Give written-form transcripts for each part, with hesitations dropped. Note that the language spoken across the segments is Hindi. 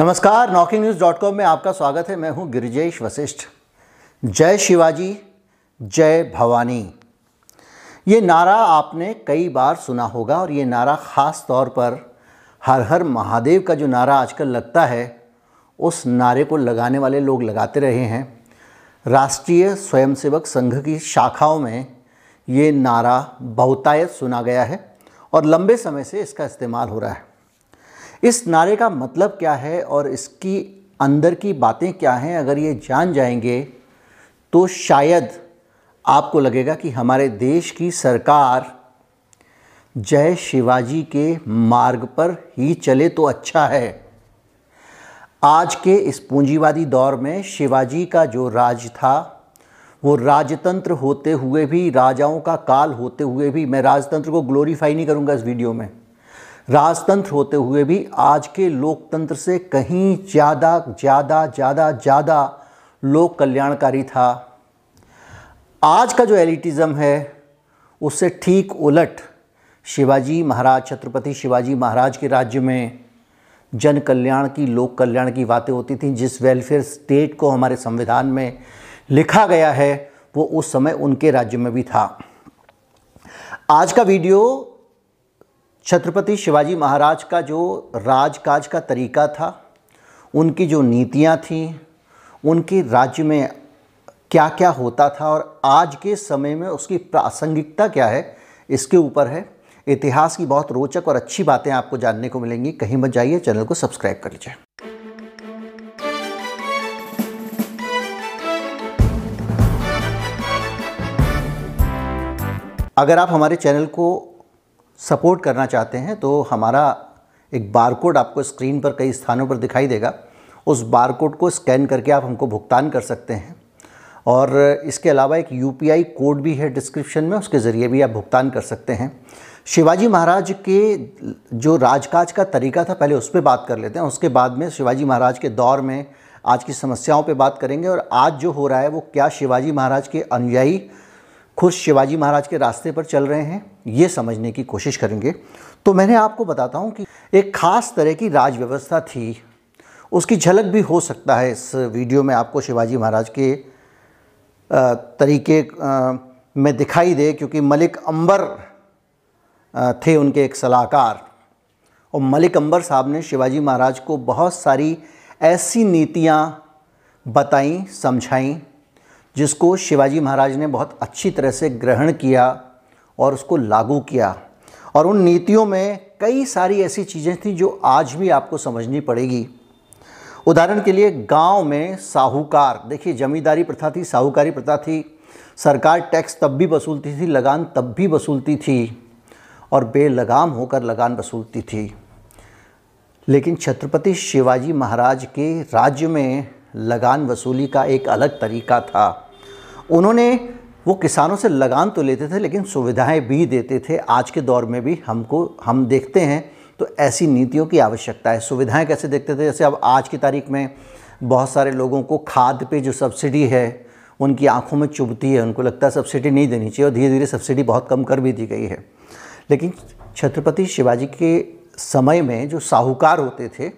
नमस्कार, knockingnews.com में आपका स्वागत है। मैं हूं गिरिजेश वशिष्ठ। जय शिवाजी, जय भवानी, ये नारा आपने कई बार सुना होगा और ये नारा ख़ास तौर पर हर हर महादेव का जो नारा आजकल लगता है, उस नारे को लगाने वाले लोग लगाते रहे हैं। राष्ट्रीय स्वयंसेवक संघ की शाखाओं में ये नारा बहुतायत सुना गया है और लंबे समय से इसका इस्तेमाल हो रहा है। इस नारे का मतलब क्या है और इसकी अंदर की बातें क्या हैं, अगर ये जान जाएंगे तो शायद आपको लगेगा कि हमारे देश की सरकार जय शिवाजी के मार्ग पर ही चले तो अच्छा है। आज के इस पूंजीवादी दौर में शिवाजी का जो राज था, वो राजतंत्र होते हुए भी, राजाओं का काल होते हुए भी, मैं राजतंत्र को ग्लोरीफाई नहीं करूंगा इस वीडियो में, राजतंत्र होते हुए भी आज के लोकतंत्र से कहीं ज़्यादा ज़्यादा ज़्यादा ज़्यादा लोक कल्याणकारी था। आज का जो एलिटिज़म है उससे ठीक उलट शिवाजी महाराज, छत्रपति शिवाजी महाराज के राज्य में जन कल्याण की, लोक कल्याण की बातें होती थीं। जिस वेलफेयर स्टेट को हमारे संविधान में लिखा गया है, वो उस समय उनके राज्य में भी था। आज का वीडियो छत्रपति शिवाजी महाराज का जो राजकाज का तरीका था, उनकी जो नीतियाँ थीं, उनके राज्य में क्या क्या होता था और आज के समय में उसकी प्रासंगिकता क्या है, इसके ऊपर है। इतिहास की बहुत रोचक और अच्छी बातें आपको जानने को मिलेंगी। कहीं मत जाइए, चैनल को सब्सक्राइब कर लीजिए। अगर आप हमारे चैनल को सपोर्ट करना चाहते हैं तो हमारा एक बारकोड आपको स्क्रीन पर कई स्थानों पर दिखाई देगा। उस बारकोड को स्कैन करके आप हमको भुगतान कर सकते हैं और इसके अलावा एक यूपीआई कोड भी है डिस्क्रिप्शन में, उसके ज़रिए भी आप भुगतान कर सकते हैं। शिवाजी महाराज के जो राजकाज का तरीका था, पहले उस पर बात कर लेते हैं, उसके बाद में शिवाजी महाराज के दौर में आज की समस्याओं पे बात करेंगे और आज जो हो रहा है वो क्या शिवाजी महाराज के अनुयायी खुद शिवाजी महाराज के रास्ते पर चल रहे हैं, ये समझने की कोशिश करेंगे। तो मैंने आपको बताता हूँ कि एक ख़ास तरह की राज व्यवस्था थी, उसकी झलक भी हो सकता है इस वीडियो में आपको शिवाजी महाराज के तरीके में दिखाई दे, क्योंकि मलिक अंबर थे उनके एक सलाहकार और मलिक अंबर साहब ने शिवाजी महाराज को बहुत सारी ऐसी नीतियाँ बताईं, समझाईं, जिसको शिवाजी महाराज ने बहुत अच्छी तरह से ग्रहण किया और उसको लागू किया। और उन नीतियों में कई सारी ऐसी चीज़ें थीं जो आज भी आपको समझनी पड़ेगी। उदाहरण के लिए, गांव में साहूकार, देखिए जमींदारी प्रथा थी, साहूकारी प्रथा थी, सरकार टैक्स तब भी वसूलती थी, लगान तब भी वसूलती थी और बेलगाम होकर लगान वसूलती थी। लेकिन छत्रपति शिवाजी महाराज के राज्य में लगान वसूली का एक अलग तरीका था। उन्होंने, वो किसानों से लगान तो लेते थे लेकिन सुविधाएं भी देते थे। आज के दौर में भी हम देखते हैं तो ऐसी नीतियों की आवश्यकता है। सुविधाएं कैसे देखते थे, जैसे अब आज की तारीख में बहुत सारे लोगों को खाद पे जो सब्सिडी है उनकी आंखों में चुभती है, उनको लगता है सब्सिडी नहीं देनी चाहिए और धीरे धीरे सब्सिडी बहुत कम कर भी दी गई है। लेकिन छत्रपति शिवाजी के समय में जो साहूकार होते थे,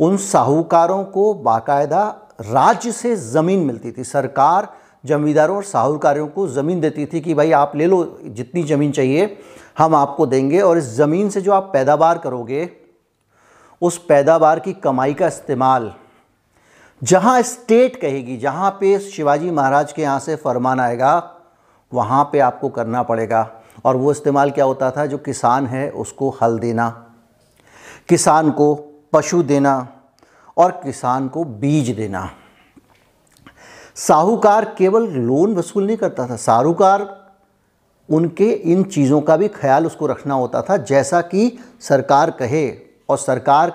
उन साहूकारों को बाकायदा राज्य से ज़मीन मिलती थी। सरकार जमींदारों और साहूकारों को ज़मीन देती थी कि भाई आप ले लो, जितनी ज़मीन चाहिए हम आपको देंगे और इस ज़मीन से जो आप पैदावार करोगे, उस पैदावार की कमाई का इस्तेमाल जहाँ स्टेट कहेगी, जहाँ पे शिवाजी महाराज के यहाँ से फरमान आएगा, वहाँ पे आपको करना पड़ेगा। और वो इस्तेमाल क्या होता था, जो किसान है उसको हल देना, किसान को पशु देना और किसान को बीज देना। साहूकार केवल लोन वसूल नहीं करता था, साहूकार उनके इन चीज़ों का भी ख्याल उसको रखना होता था, जैसा कि सरकार कहे। और सरकार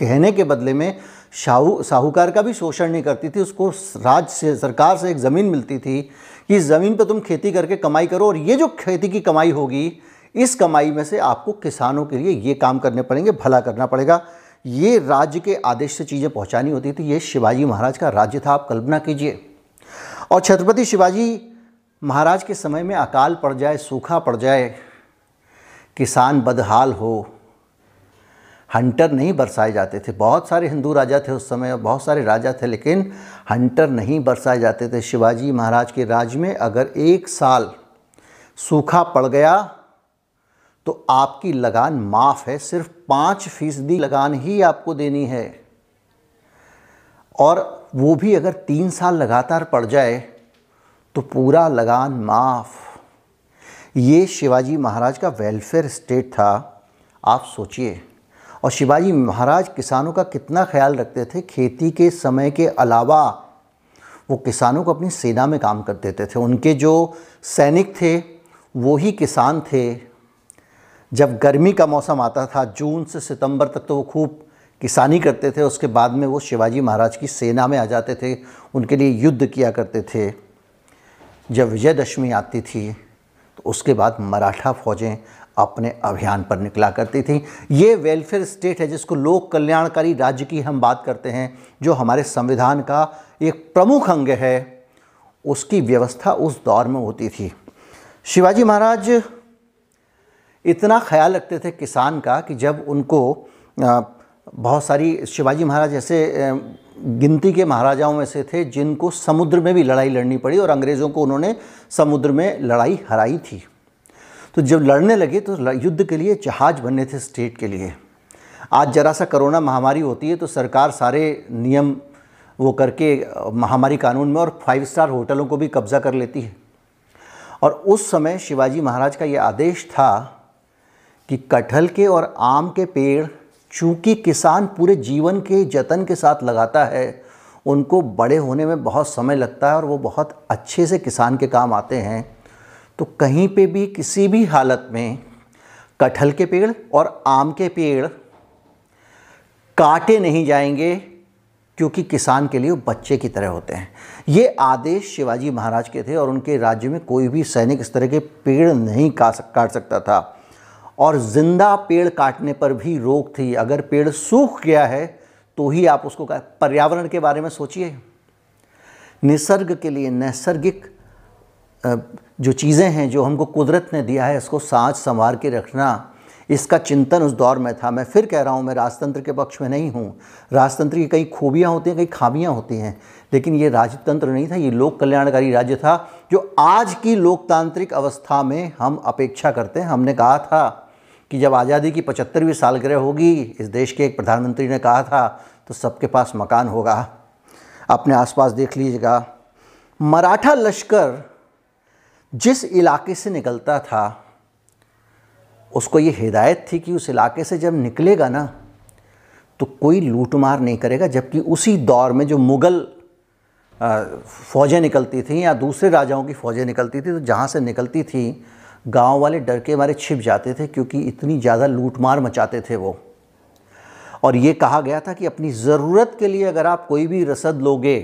कहने के बदले में साहूकार का भी शोषण नहीं करती थी। उसको राज्य से, सरकार से एक ज़मीन मिलती थी कि इस ज़मीन पर तुम खेती करके कमाई करो और ये जो खेती की कमाई होगी, इस कमाई में से आपको किसानों के लिए ये काम करने पड़ेंगे, भला करना पड़ेगा। ये राज्य के आदेश से चीज़ें पहुँचानी होती थी। ये शिवाजी महाराज का राज्य था, आप कल्पना कीजिए। और छत्रपति शिवाजी महाराज के समय में अकाल पड़ जाए, सूखा पड़ जाए, किसान बदहाल हो, हंटर नहीं बरसाए जाते थे। बहुत सारे हिंदू राजा थे उस समय, बहुत सारे राजा थे, लेकिन हंटर नहीं बरसाए जाते थे। शिवाजी महाराज के राज में अगर एक साल सूखा पड़ गया तो आपकी लगान माफ़ है, सिर्फ 5% लगान ही आपको देनी है। और वो भी अगर 3 साल लगातार पड़ जाए तो पूरा लगान माफ़। ये शिवाजी महाराज का वेलफेयर स्टेट था, आप सोचिए। और शिवाजी महाराज किसानों का कितना ख्याल रखते थे। खेती के समय के अलावा वो किसानों को अपनी सेना में काम कर देते थे। उनके जो सैनिक थे वो ही किसान थे। जब गर्मी का मौसम आता था, जून से सितंबर तक, तो वो खूब किसानी करते थे। उसके बाद में वो शिवाजी महाराज की सेना में आ जाते थे, उनके लिए युद्ध किया करते थे। जब विजयदशमी आती थी तो उसके बाद मराठा फौजें अपने अभियान पर निकला करती थी। ये वेलफेयर स्टेट है जिसको लोक कल्याणकारी राज्य की हम बात करते हैं, जो हमारे संविधान का एक प्रमुख अंग है। उसकी व्यवस्था उस दौर में होती थी। शिवाजी महाराज इतना ख्याल रखते थे किसान का कि जब उनको बहुत सारी, शिवाजी महाराज ऐसे गिनती के महाराजाओं में से थे जिनको समुद्र में भी लड़ाई लड़नी पड़ी, और अंग्रेज़ों को उन्होंने समुद्र में लड़ाई हराई थी। तो जब लड़ने लगे तो युद्ध के लिए जहाज़ बनने थे स्टेट के लिए। आज ज़रा सा कोरोना महामारी होती है तो सरकार सारे नियम वो करके महामारी कानून में, और 5 स्टार होटलों को भी कब्ज़ा कर लेती है। और उस समय शिवाजी महाराज का ये आदेश था कि कटहल के और आम के पेड़, चूँकि किसान पूरे जीवन के जतन के साथ लगाता है, उनको बड़े होने में बहुत समय लगता है और वो बहुत अच्छे से किसान के काम आते हैं। तो कहीं पे भी किसी भी हालत में कटहल के पेड़ और आम के पेड़ काटे नहीं जाएंगे, क्योंकि किसान के लिए वो बच्चे की तरह होते हैं। ये आदेश शिवाजी महाराज के थे, और उनके राज्य में कोई भी सैनिक इस तरह के पेड़ नहीं काट सकता था। और ज़िंदा पेड़ काटने पर भी रोक थी। अगर पेड़ सूख गया है तो ही आप उसको काट। पर्यावरण के बारे में सोचिए, निसर्ग के लिए, नैसर्गिक जो चीज़ें हैं जो हमको कुदरत ने दिया है, इसको साँच संवार के रखना, इसका चिंतन उस दौर में था। मैं फिर कह रहा हूँ, मैं राजतंत्र के पक्ष में नहीं हूँ। राजतंत्र की कई खूबियाँ होती हैं, कई खामियाँ होती हैं, लेकिन ये राजतंत्र नहीं था, ये लोक कल्याणकारी राज्य था, जो आज की लोकतांत्रिक अवस्था में हम अपेक्षा करते हैं। हमने कहा था कि जब आज़ादी की 75वीं सालगिरह होगी, इस देश के एक प्रधानमंत्री ने कहा था, तो सबके पास मकान होगा। अपने आसपास देख लीजिएगा, मराठा लश्कर जिस इलाके से निकलता था उसको ये हिदायत थी कि उस इलाके से जब निकलेगा ना तो कोई लूटमार नहीं करेगा। जबकि उसी दौर में जो मुग़ल फ़ौजें निकलती थीं या दूसरे राजाओं की फ़ौजें निकलती थी, तो जहाँ से निकलती थी गांव वाले डर के मारे छिप जाते थे, क्योंकि इतनी ज़्यादा लूटमार मचाते थे वो। और ये कहा गया था कि अपनी ज़रूरत के लिए अगर आप कोई भी रसद लोगे,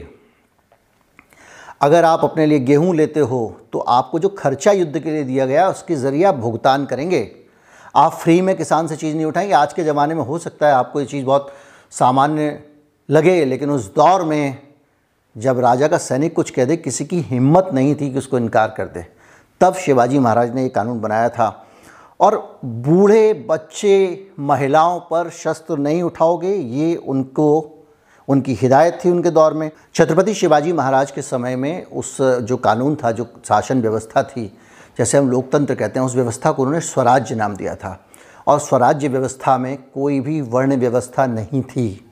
अगर आप अपने लिए गेहूँ लेते हो, तो आपको जो खर्चा युद्ध के लिए दिया गया उसके ज़रिए आप भुगतान करेंगे। आप फ्री में किसान से चीज़ नहीं उठाएंगे। आज के ज़माने में हो सकता है आपको ये चीज़ बहुत सामान्य लगे, लेकिन उस दौर में जब राजा का सैनिक कुछ कह दे, किसी की हिम्मत नहीं थी कि उसको इनकार कर दे। तब शिवाजी महाराज ने ये कानून बनाया था। और बूढ़े, बच्चे, महिलाओं पर शस्त्र नहीं उठाओगे, ये उनको, उनकी हिदायत थी उनके दौर में। छत्रपति शिवाजी महाराज के समय में उस जो कानून था, जो शासन व्यवस्था थी, जैसे हम लोकतंत्र कहते हैं, उस व्यवस्था को उन्होंने स्वराज्य नाम दिया था। और स्वराज्य व्यवस्था में कोई भी वर्ण व्यवस्था नहीं थी,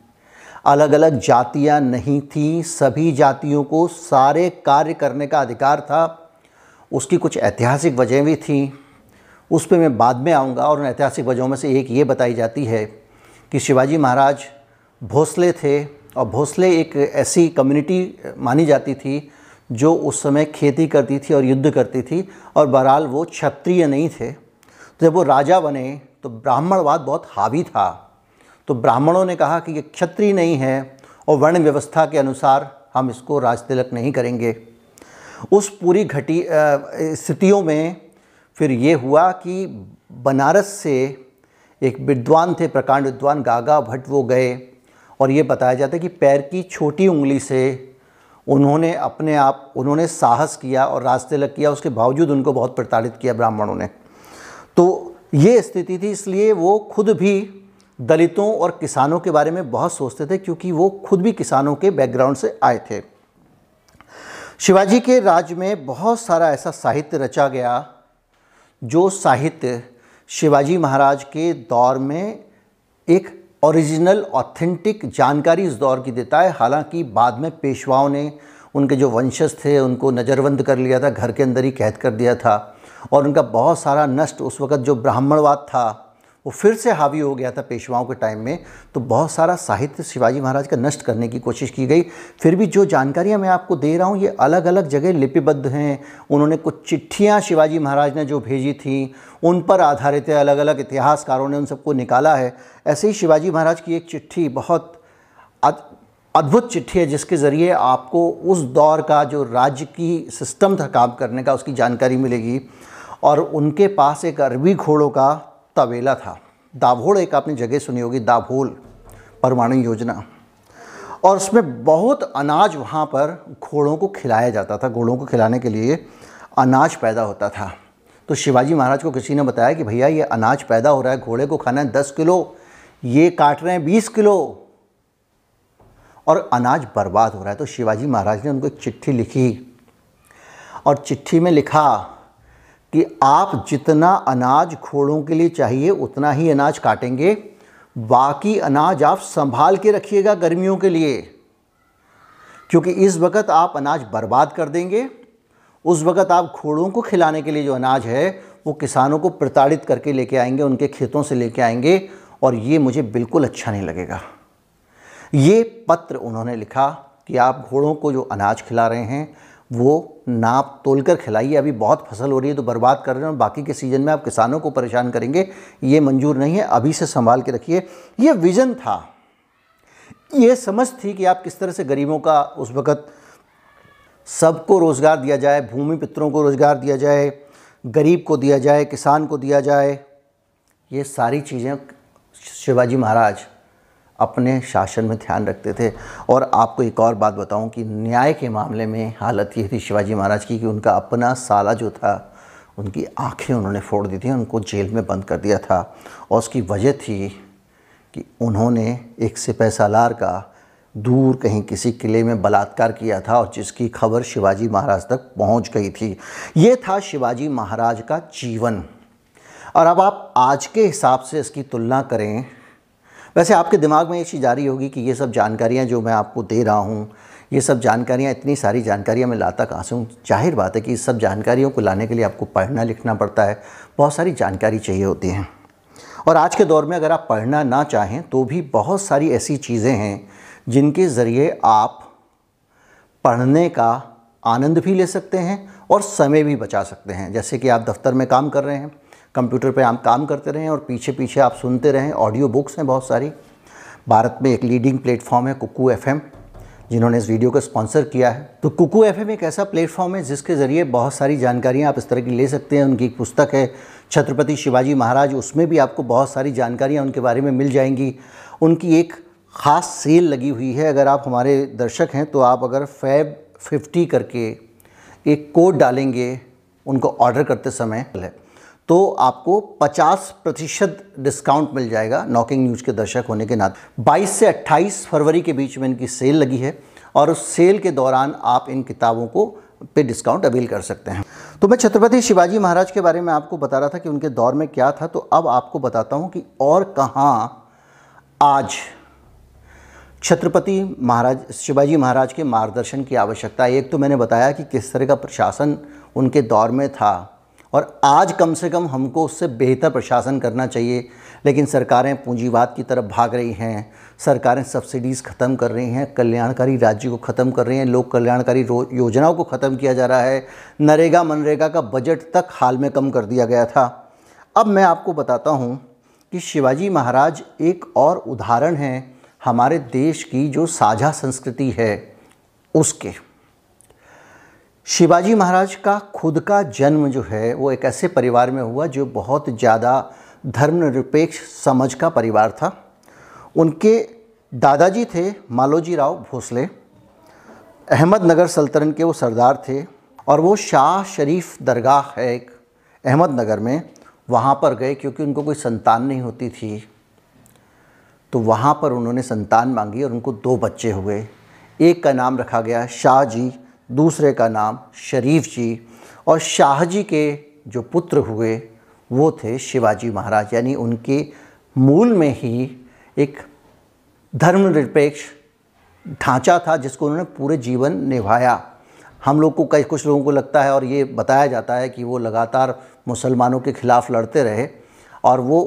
अलग अलग जातियां नहीं थीं, सभी जातियों को सारे कार्य करने का अधिकार था। उसकी कुछ ऐतिहासिक वजहें भी थीं, उस पर मैं बाद में आऊँगा। और उन ऐतिहासिक वजहों में से एक ये बताई जाती है कि शिवाजी महाराज भोसले थे, और भोसले एक ऐसी कम्युनिटी मानी जाती थी जो उस समय खेती करती थी और युद्ध करती थी, और बहरहाल वो क्षत्रिय नहीं थे। तो जब वो राजा बने तो ब्राह्मणवाद बहुत हावी था, तो ब्राह्मणों ने कहा कि ये क्षत्रिय नहीं है और वर्ण व्यवस्था के अनुसार हम इसको राजतिलक नहीं करेंगे। उस पूरी घटी स्थितियों में फिर ये हुआ कि बनारस से एक विद्वान थे, प्रकांड विद्वान गागा भट्ट, वो गए, और ये बताया जाता है कि पैर की छोटी उंगली से उन्होंने अपने आप, उन्होंने साहस किया और राजतिलक किया। उसके बावजूद उनको बहुत प्रताड़ित किया ब्राह्मणों ने। तो ये स्थिति थी, इसलिए वो खुद भी दलितों और किसानों के बारे में बहुत सोचते थे क्योंकि वो खुद भी किसानों के बैकग्राउंड से आए थे। शिवाजी के राज में बहुत सारा ऐसा साहित्य रचा गया जो साहित्य शिवाजी महाराज के दौर में एक ओरिजिनल ऑथेंटिक जानकारी इस दौर की देता है। हालांकि बाद में पेशवाओं ने उनके जो वंशज थे उनको नज़रबंद कर लिया था, घर के अंदर ही कैद कर दिया था और उनका बहुत सारा नष्ट उस वक़्त जो ब्राह्मणवाद था वो फिर से हावी हो गया था पेशवाओं के टाइम में। तो बहुत सारा साहित्य शिवाजी महाराज का नष्ट करने की कोशिश की गई। फिर भी जो जानकारियाँ मैं आपको दे रहा हूँ ये अलग अलग जगह लिपिबद्ध हैं। उन्होंने कुछ चिट्ठियाँ शिवाजी महाराज ने जो भेजी थीं उन पर आधारित है, अलग अलग इतिहासकारों ने उन सबको निकाला है। ऐसे ही शिवाजी महाराज की एक चिट्ठी बहुत अद्भुत चिट्ठी है जिसके ज़रिए आपको उस दौर का जो राज्य की सिस्टम था काम करने का उसकी जानकारी मिलेगी। और उनके पास एक अरबी घोड़ों का तबेला था। दाभोल एक आपने जगह सुनी होगी, दाभोल परमाणु योजना, और उसमें बहुत अनाज वहाँ पर घोड़ों को खिलाया जाता था। घोड़ों को खिलाने के लिए अनाज पैदा होता था। तो शिवाजी महाराज को किसी ने बताया कि भैया ये अनाज पैदा हो रहा है, घोड़े को खाना है 10 किलो, ये काट रहे हैं 20 किलो और अनाज बर्बाद हो रहा है। तो शिवाजी महाराज ने उनको एक चिट्ठी लिखी और चिट्ठी में लिखा कि आप जितना अनाज घोड़ों के लिए चाहिए उतना ही अनाज काटेंगे, बाकी अनाज आप संभाल के रखिएगा गर्मियों के लिए, क्योंकि इस वक्त आप अनाज बर्बाद कर देंगे। उस वक़्त आप घोड़ों को खिलाने के लिए जो अनाज है वो किसानों को प्रताड़ित करके लेके आएंगे, उनके खेतों से लेके आएंगे, और ये मुझे बिल्कुल अच्छा नहीं लगेगा। ये पत्र उन्होंने लिखा कि आप घोड़ों को जो अनाज खिला रहे हैं वो नाप तोल कर खिलाइए, अभी बहुत फसल हो रही है तो बर्बाद कर रहे हैं, बाकी के सीज़न में आप किसानों को परेशान करेंगे, ये मंजूर नहीं है, अभी से संभाल के रखिए। ये विज़न था, ये समझ थी कि आप किस तरह से गरीबों का उस वक़्त सबको रोज़गार दिया जाए, भूमि पुत्रों को रोज़गार दिया जाए, गरीब को दिया जाए, किसान को दिया जाए। ये सारी चीज़ें शिवाजी महाराज अपने शासन में ध्यान रखते थे। और आपको एक और बात बताऊं कि न्याय के मामले में हालत ये थी शिवाजी महाराज की कि उनका अपना साला जो था उनकी आंखें उन्होंने फोड़ दी थी, उनको जेल में बंद कर दिया था। और उसकी वजह थी कि उन्होंने एक सिपह सालार का दूर कहीं किसी किले में बलात्कार किया था और जिसकी खबर शिवाजी महाराज तक पहुँच गई थी। ये था शिवाजी महाराज का जीवन। और अब आप आज के हिसाब से इसकी तुलना करें। वैसे आपके दिमाग में ये चीज़ आ रही होगी कि ये सब जानकारियाँ जो मैं आपको दे रहा हूँ, ये सब जानकारियाँ, इतनी सारी जानकारियाँ मैं लाता कहाँ से हूँ? जाहिर बात है कि इस सब जानकारियों को लाने के लिए आपको पढ़ना लिखना पड़ता है, बहुत सारी जानकारी चाहिए होती हैं। और आज के दौर में अगर आप पढ़ना ना चाहें तो भी बहुत सारी ऐसी चीज़ें हैं जिनके ज़रिए आप पढ़ने का आनंद भी ले सकते हैं और समय भी बचा सकते हैं। जैसे कि आप दफ्तर में काम कर रहे हैं, कंप्यूटर पे आप काम करते रहें और पीछे पीछे आप सुनते रहें। ऑडियो बुक्स हैं बहुत सारी। भारत में एक लीडिंग प्लेटफॉर्म है कुकू एफ़एम, जिन्होंने इस वीडियो को स्पॉन्सर किया है। तो कुकू एफ़एम एक ऐसा प्लेटफॉर्म है जिसके ज़रिए बहुत सारी जानकारियाँ आप इस तरह की ले सकते हैं। उनकी एक पुस्तक है छत्रपति शिवाजी महाराज, उसमें भी आपको बहुत सारी जानकारियाँ उनके बारे में मिल जाएंगी। उनकी एक ख़ास सेल लगी हुई है, अगर आप हमारे दर्शक हैं तो आप अगर FAB50 करके एक कोड डालेंगे उनको ऑर्डर करते समय तो आपको 50% डिस्काउंट मिल जाएगा नॉकिंग न्यूज़ के दर्शक होने के नाते। 22 से 28 फरवरी के बीच में इनकी सेल लगी है और उस सेल के दौरान आप इन किताबों को पे डिस्काउंट अवेल कर सकते हैं। तो मैं छत्रपति शिवाजी महाराज के बारे में आपको बता रहा था कि उनके दौर में क्या था। तो अब आपको बताता हूँ कि और कहाँ आज छत्रपति महाराज शिवाजी महाराज के मार्गदर्शन की आवश्यकता है। एक तो मैंने बताया कि किस तरह का प्रशासन उनके दौर में था और आज कम से कम हमको उससे बेहतर प्रशासन करना चाहिए। लेकिन सरकारें पूंजीवाद की तरफ भाग रही हैं, सरकारें सब्सिडीज़ ख़त्म कर रही हैं, कल्याणकारी राज्य को ख़त्म कर रही हैं, लोक कल्याणकारी योजनाओं को ख़त्म किया जा रहा है, नरेगा मनरेगा का बजट तक हाल में कम कर दिया गया था। अब मैं आपको बताता हूँ कि शिवाजी महाराज एक और उदाहरण हैं हमारे देश की जो साझा संस्कृति है उसके। शिवाजी महाराज का खुद का जन्म जो है वो एक ऐसे परिवार में हुआ जो बहुत ज़्यादा धर्मनिरपेक्ष समझ का परिवार था। उनके दादाजी थे मालोजी राव भोसले, अहमदनगर सल्तनत के वो सरदार थे और वो शाह शरीफ दरगाह है एक अहमदनगर में, वहाँ पर गए क्योंकि उनको कोई संतान नहीं होती थी। तो वहाँ पर उन्होंने संतान मांगी और उनको 2 बच्चे हुए। एक का नाम रखा गया शाह जी, दूसरे का नाम शरीफ जी। और शाह जी के जो पुत्र हुए वो थे शिवाजी महाराज, यानी उनके मूल में ही एक धर्मनिरपेक्ष ढांचा था जिसको उन्होंने पूरे जीवन निभाया। हम लोग को कुछ लोगों को लगता है और ये बताया जाता है कि वो लगातार मुसलमानों के ख़िलाफ़ लड़ते रहे, और वो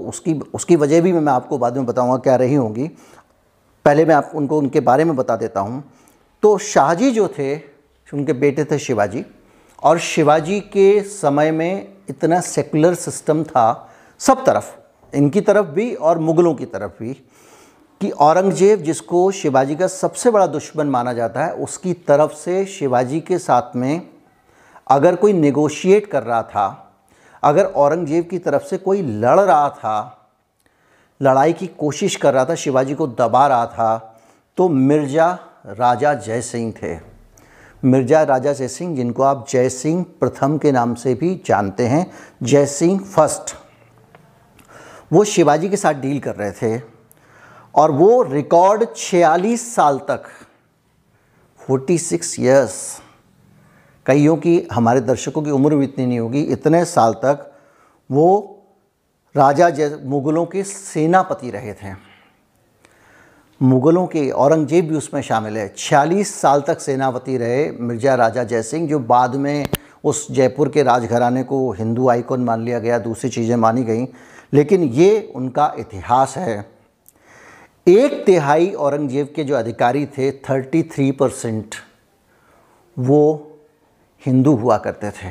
उसकी वजह भी मैं आपको बाद में बताऊंगा क्या रही होंगी। पहले मैं आप उनको उनके बारे में बता देता हूं। तो शाहजी जो थे, उनके बेटे थे शिवाजी, और शिवाजी के समय में इतना सेकुलर सिस्टम था सब तरफ, इनकी तरफ भी और मुग़लों की तरफ भी, कि औरंगज़ेब जिसको शिवाजी का सबसे बड़ा दुश्मन माना जाता है, उसकी तरफ से शिवाजी के साथ में अगर कोई नेगोशिएट कर रहा था, अगर औरंगज़ेब की तरफ से कोई लड़ रहा था, लड़ाई की कोशिश कर रहा था, शिवाजी को दबा रहा था, तो मिर्जा राजा जय सिंह थे। मिर्जा राजा जय सिंह, जिनको आप जय सिंह प्रथम के नाम से भी जानते हैं, जय सिंह फर्स्ट, वो शिवाजी के साथ डील कर रहे थे। और वो रिकॉर्ड 46 साल तक, 46 इयर्स, कईयों की हमारे दर्शकों की उम्र भी इतनी नहीं होगी, इतने साल तक वो राजा जय मुग़लों के सेनापति रहे थे। मुग़लों के, औरंगज़ेब भी उसमें शामिल है। 46 साल तक सेनापति रहे मिर्जा राजा जय सिंह, जो बाद में उस जयपुर के राजघराने को हिंदू आइकॉन मान लिया गया, दूसरी चीज़ें मानी गई, लेकिन ये उनका इतिहास है। 1/3 औरंगज़ेब के जो अधिकारी थे, 33% वो हिंदू हुआ करते थे,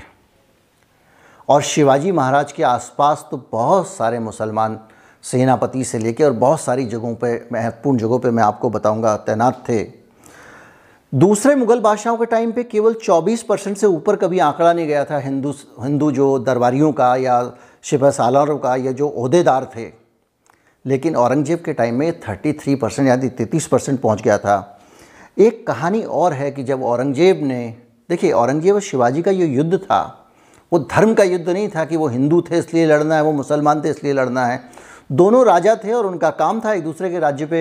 और शिवाजी महाराज के आसपास तो बहुत सारे मुसलमान सेनापति से लेके और बहुत सारी जगहों पे, महत्वपूर्ण जगहों पे मैं आपको बताऊंगा, तैनात थे। दूसरे मुग़ल बादशाहों के टाइम पे केवल 24% से ऊपर कभी आंकड़ा नहीं गया था हिंदू जो दरबारियों का या शिपह सालारों का या जो ओहदेदार थे, लेकिन औरंगज़ेब के टाइम में 33% यानी 33% पहुँच गया था। एक कहानी और है कि जब औरंगज़ेब ने, देखिए औरंगज़ेब और शिवाजी का ये युद्ध था, वो धर्म का युद्ध नहीं था कि वो हिंदू थे इसलिए लड़ना है, वो मुसलमान थे इसलिए लड़ना है। दोनों राजा थे और उनका काम था एक दूसरे के राज्य पे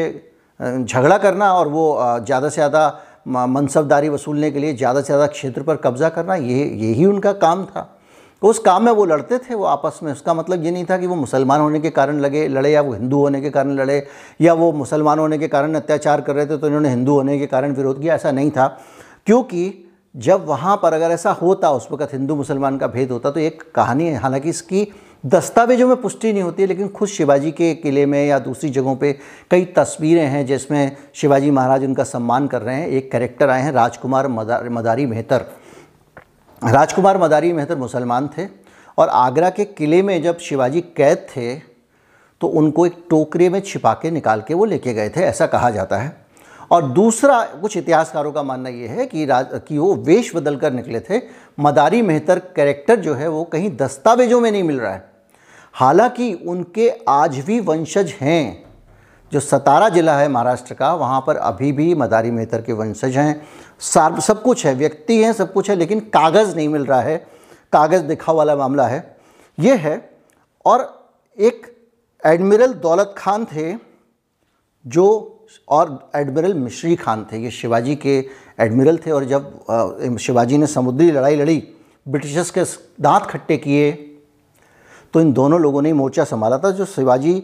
झगड़ा करना और वो ज़्यादा से ज़्यादा मनसबदारी वसूलने के लिए ज़्यादा से ज़्यादा क्षेत्र पर कब्ज़ा करना, यही उनका काम था। तो उस काम में वो लड़ते थे वो आपस में। उसका मतलब ये नहीं था कि वो मुसलमान होने के कारण लड़े या वो हिंदू होने के कारण लड़े, या वो मुसलमान होने के कारण अत्याचार कर रहे थे तो इन्होंने हिंदू होने के कारण विरोध किया, ऐसा नहीं था। क्योंकि जब वहाँ पर अगर ऐसा होता, उस वक़्त हिंदू मुसलमान का भेद होता, तो एक कहानी है, हालांकि इसकी दस्तावेज़ों में पुष्टि नहीं होती है, लेकिन खुद शिवाजी के किले में या दूसरी जगहों पे कई तस्वीरें हैं जिसमें शिवाजी महाराज उनका सम्मान कर रहे हैं। एक कैरेक्टर आए हैं राजकुमार मदारी मेहतर। राजकुमार मदारी मेहतर मुसलमान थे, और आगरा के किले में जब शिवाजी कैद थे तो उनको एक टोकरे में छिपा के निकाल के वो लेके गए थे, ऐसा कहा जाता है। और दूसरा, कुछ इतिहासकारों का मानना ये है कि वो वेश बदल कर निकले थे। मदारी मेहतर कैरेक्टर जो है वो कहीं दस्तावेज़ों में नहीं मिल रहा है, हालांकि उनके आज भी वंशज हैं। जो सतारा ज़िला है महाराष्ट्र का, वहाँ पर अभी भी मदारी मेहतर के वंशज हैं। सब कुछ है, व्यक्ति हैं, सब कुछ है, लेकिन कागज़ नहीं मिल रहा है। कागज़ दिखाव वाला मामला है, ये है। और एक एडमिरल दौलत खान थे जो, और एडमिरल मिश्री खान थे, ये शिवाजी के एडमिरल थे। और जब शिवाजी ने समुद्री लड़ाई लड़ी, ब्रिटिशर्स के दांत खट्टे किए, तो इन दोनों लोगों ने मोर्चा संभाला था। जो शिवाजी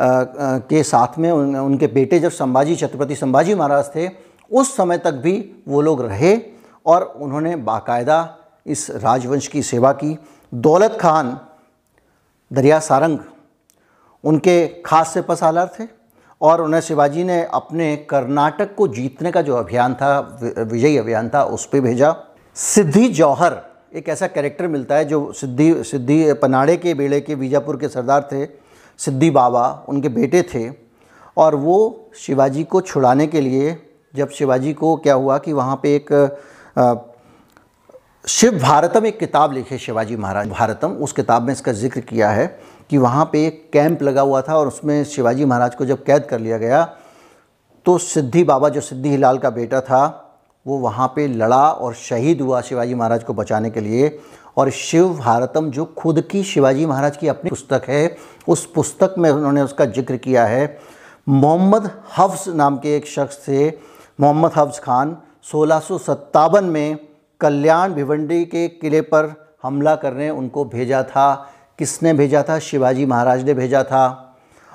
के साथ में उनके बेटे जब संभाजी, छत्रपति संभाजी महाराज थे, उस समय तक भी वो लोग रहे और उन्होंने बाकायदा इस राजवंश की सेवा की। दौलत खान दरिया सारंग उनके खास से पसालार थे, और उन्हें शिवाजी ने अपने कर्नाटक को जीतने का जो अभियान था, विजयी अभियान था, उस पर भेजा। सिद्धि जौहर, एक ऐसा कैरेक्टर मिलता है जो सिद्धि पनाड़े के बेड़े के बीजापुर के सरदार थे। सिद्धि बाबा उनके बेटे थे, और वो शिवाजी को छुड़ाने के लिए, जब शिवाजी को क्या हुआ कि वहाँ पे एक शिव भारतम एक किताब लिखे शिवाजी महाराज, भारतम, उस किताब में इसका जिक्र किया है कि वहाँ पे एक कैंप लगा हुआ था और उसमें शिवाजी महाराज को जब कैद कर लिया गया तो सिद्धि बाबा, जो सिद्धि हिलाल का बेटा था, वो वहाँ पे लड़ा और शहीद हुआ शिवाजी महाराज को बचाने के लिए। और शिव भारतम, जो खुद की शिवाजी महाराज की अपनी पुस्तक है, उस पुस्तक में उन्होंने उसका जिक्र किया है। मोहम्मद हफ्ज नाम के एक शख्स थे। मोहम्मद हफ्ज खान 1657 में कल्याण भिवंडी के किले पर हमला करने उनको भेजा था। किसने भेजा था? शिवाजी महाराज ने भेजा था।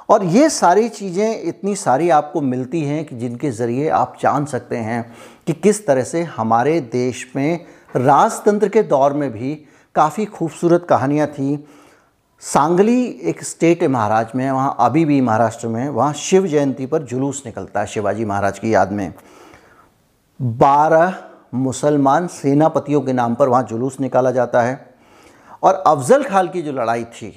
और ये सारी चीज़ें इतनी सारी आपको मिलती हैं कि जिनके ज़रिए आप जान सकते हैं कि किस तरह से हमारे देश में राजतंत्र के दौर में भी काफ़ी खूबसूरत कहानियाँ थीं। सांगली एक स्टेट है महाराज में, वहाँ अभी भी महाराष्ट्र में, वहाँ शिव जयंती पर जुलूस निकलता है शिवाजी महाराज की याद में। 12 मुसलमान सेनापतियों के नाम पर वहाँ जुलूस निकाला जाता है। और अफजल खान की जो लड़ाई थी,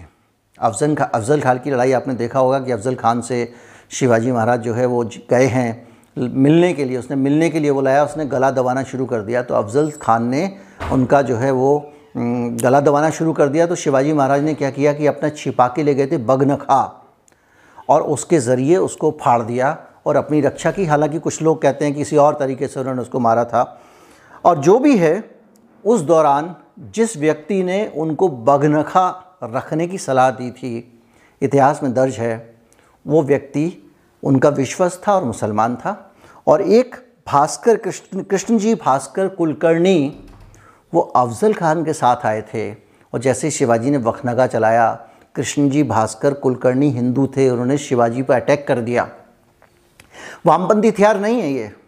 अफजल खान की लड़ाई, आपने देखा होगा कि अफजल खान से शिवाजी महाराज जो है वो गए हैं मिलने के लिए। उसने मिलने के लिए बुलाया, उसने गला दबाना शुरू कर दिया, तो अफजल खान ने उनका जो है वो गला दबाना शुरू कर दिया। तो शिवाजी महाराज ने क्या किया कि अपना छिपा के ले गए थे बगनखा, और उसके ज़रिए उसको फाड़ दिया और अपनी रक्षा की। हालांकि कुछ लोग कहते हैं कि किसी और तरीके से उन्होंने उसको मारा था। और जो भी है, उस दौरान जिस व्यक्ति ने उनको बगनखा रखने की सलाह दी थी, इतिहास में दर्ज है, वो व्यक्ति उनका विश्वस्त था और मुसलमान था। और एक कृष्ण जी भास्कर कुलकर्णी, वो अफजल खान के साथ आए थे। और जैसे शिवाजी ने वखनगा चलाया, कृष्ण जी भास्कर कुलकर्णी हिंदू थे, उन्होंने शिवाजी पर अटैक कर दिया। वामपंथी हथियार नहीं है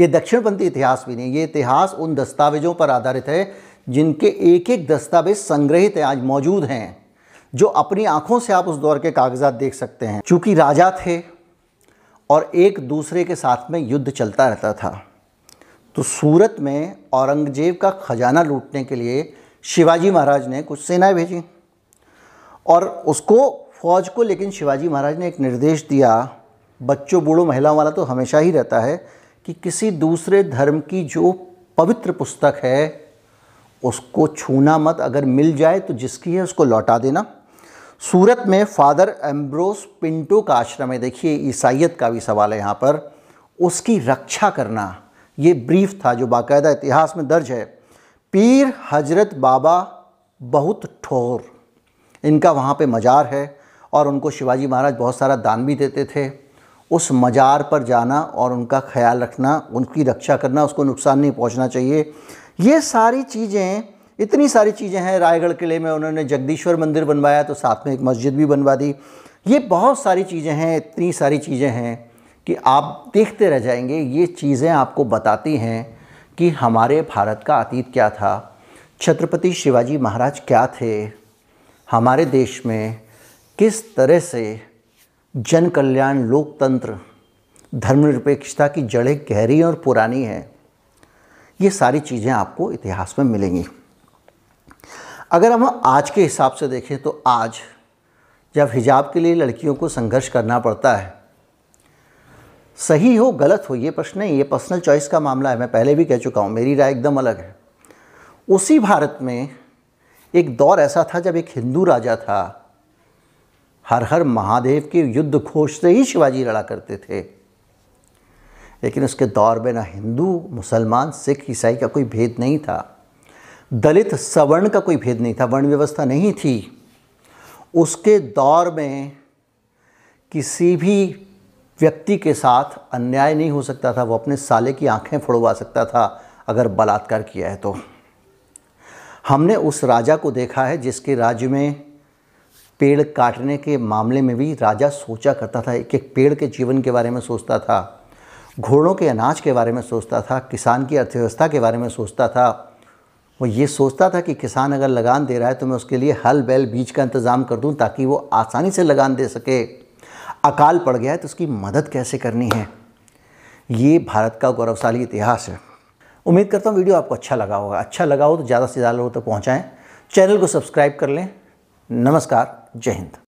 ये दक्षिणपंथी इतिहास भी नहीं। ये इतिहास उन दस्तावेजों पर आधारित है जिनके एक एक दस्तावेज संग्रहित हैं, आज मौजूद हैं, जो अपनी आँखों से आप उस दौर के कागजात देख सकते हैं। चूँकि राजा थे और एक दूसरे के साथ में युद्ध चलता रहता था, तो सूरत में औरंगजेब का ख़जाना लूटने के लिए शिवाजी महाराज ने कुछ सेनाएं भेजी और उसको फौज को। लेकिन शिवाजी महाराज ने एक निर्देश दिया, बच्चों बूढ़ों महिलाओं वाला तो हमेशा ही रहता है, कि किसी दूसरे धर्म की जो पवित्र पुस्तक है उसको छूना मत, अगर मिल जाए तो जिसकी है उसको लौटा देना। सूरत में फादर एम्ब्रोस पिंटो का आश्रम है। देखिए, ईसाइयत का भी सवाल है यहाँ पर। उसकी रक्षा करना, ये ब्रीफ था जो बाकायदा इतिहास में दर्ज है। पीर हजरत बाबा बहुत ठोर, इनका वहाँ पे मज़ार है और उनको शिवाजी महाराज बहुत सारा दान भी देते थे। उस मज़ार पर जाना और उनका ख्याल रखना, उनकी रक्षा करना, उसको नुकसान नहीं पहुँचना चाहिए, ये सारी चीज़ें, इतनी सारी चीज़ें हैं। रायगढ़ किले में उन्होंने जगदीश्वर मंदिर बनवाया तो साथ में एक मस्जिद भी बनवा दी। ये बहुत सारी चीज़ें हैं, इतनी सारी चीज़ें हैं कि आप देखते रह जाएंगे। ये चीज़ें आपको बताती हैं कि हमारे भारत का अतीत क्या था, छत्रपति शिवाजी महाराज क्या थे, हमारे देश में किस तरह से जन कल्याण, लोकतंत्र, धर्मनिरपेक्षता की जड़ें गहरी और पुरानी हैं। ये सारी चीज़ें आपको इतिहास में मिलेंगी। अगर हम आज के हिसाब से देखें तो आज जब हिजाब के लिए लड़कियों को संघर्ष करना पड़ता है, सही हो गलत हो ये प्रश्न नहीं, ये पर्सनल चॉइस का मामला है, मैं पहले भी कह चुका हूँ, मेरी राय एकदम अलग है। उसी भारत में एक दौर ऐसा था जब एक हिंदू राजा था, हर हर महादेव के युद्ध घोष से ही शिवाजी लड़ा करते थे। लेकिन उसके दौर में ना हिंदू, मुसलमान, सिख, ईसाई का कोई भेद नहीं था, दलित, सवर्ण का कोई भेद नहीं था, वर्ण व्यवस्था नहीं थी। उसके दौर में किसी भी व्यक्ति के साथ अन्याय नहीं हो सकता था, वो अपने साले की आंखें फुड़वा सकता था अगर बलात्कार किया है तो। हमने उस राजा को देखा है जिसके राज्य में पेड़ काटने के मामले में भी राजा सोचा करता था, एक एक पेड़ के जीवन के बारे में सोचता था, घोड़ों के अनाज के बारे में सोचता था, किसान की अर्थव्यवस्था के बारे में सोचता था। वो ये सोचता था कि किसान अगर लगान दे रहा है तो मैं उसके लिए हल, बैल, बीज का इंतज़ाम कर दूं ताकि वो आसानी से लगान दे सके। अकाल पड़ गया है तो उसकी मदद कैसे करनी है। ये भारत का गौरवशाली इतिहास है। उम्मीद करता हूँ वीडियो आपको अच्छा लगा होगा। अच्छा लगा हो तो ज़्यादा से ज़्यादा लोगों तक पहुँचाएँ। चैनल को सब्सक्राइब कर लें। नमस्कार, जय हिंद।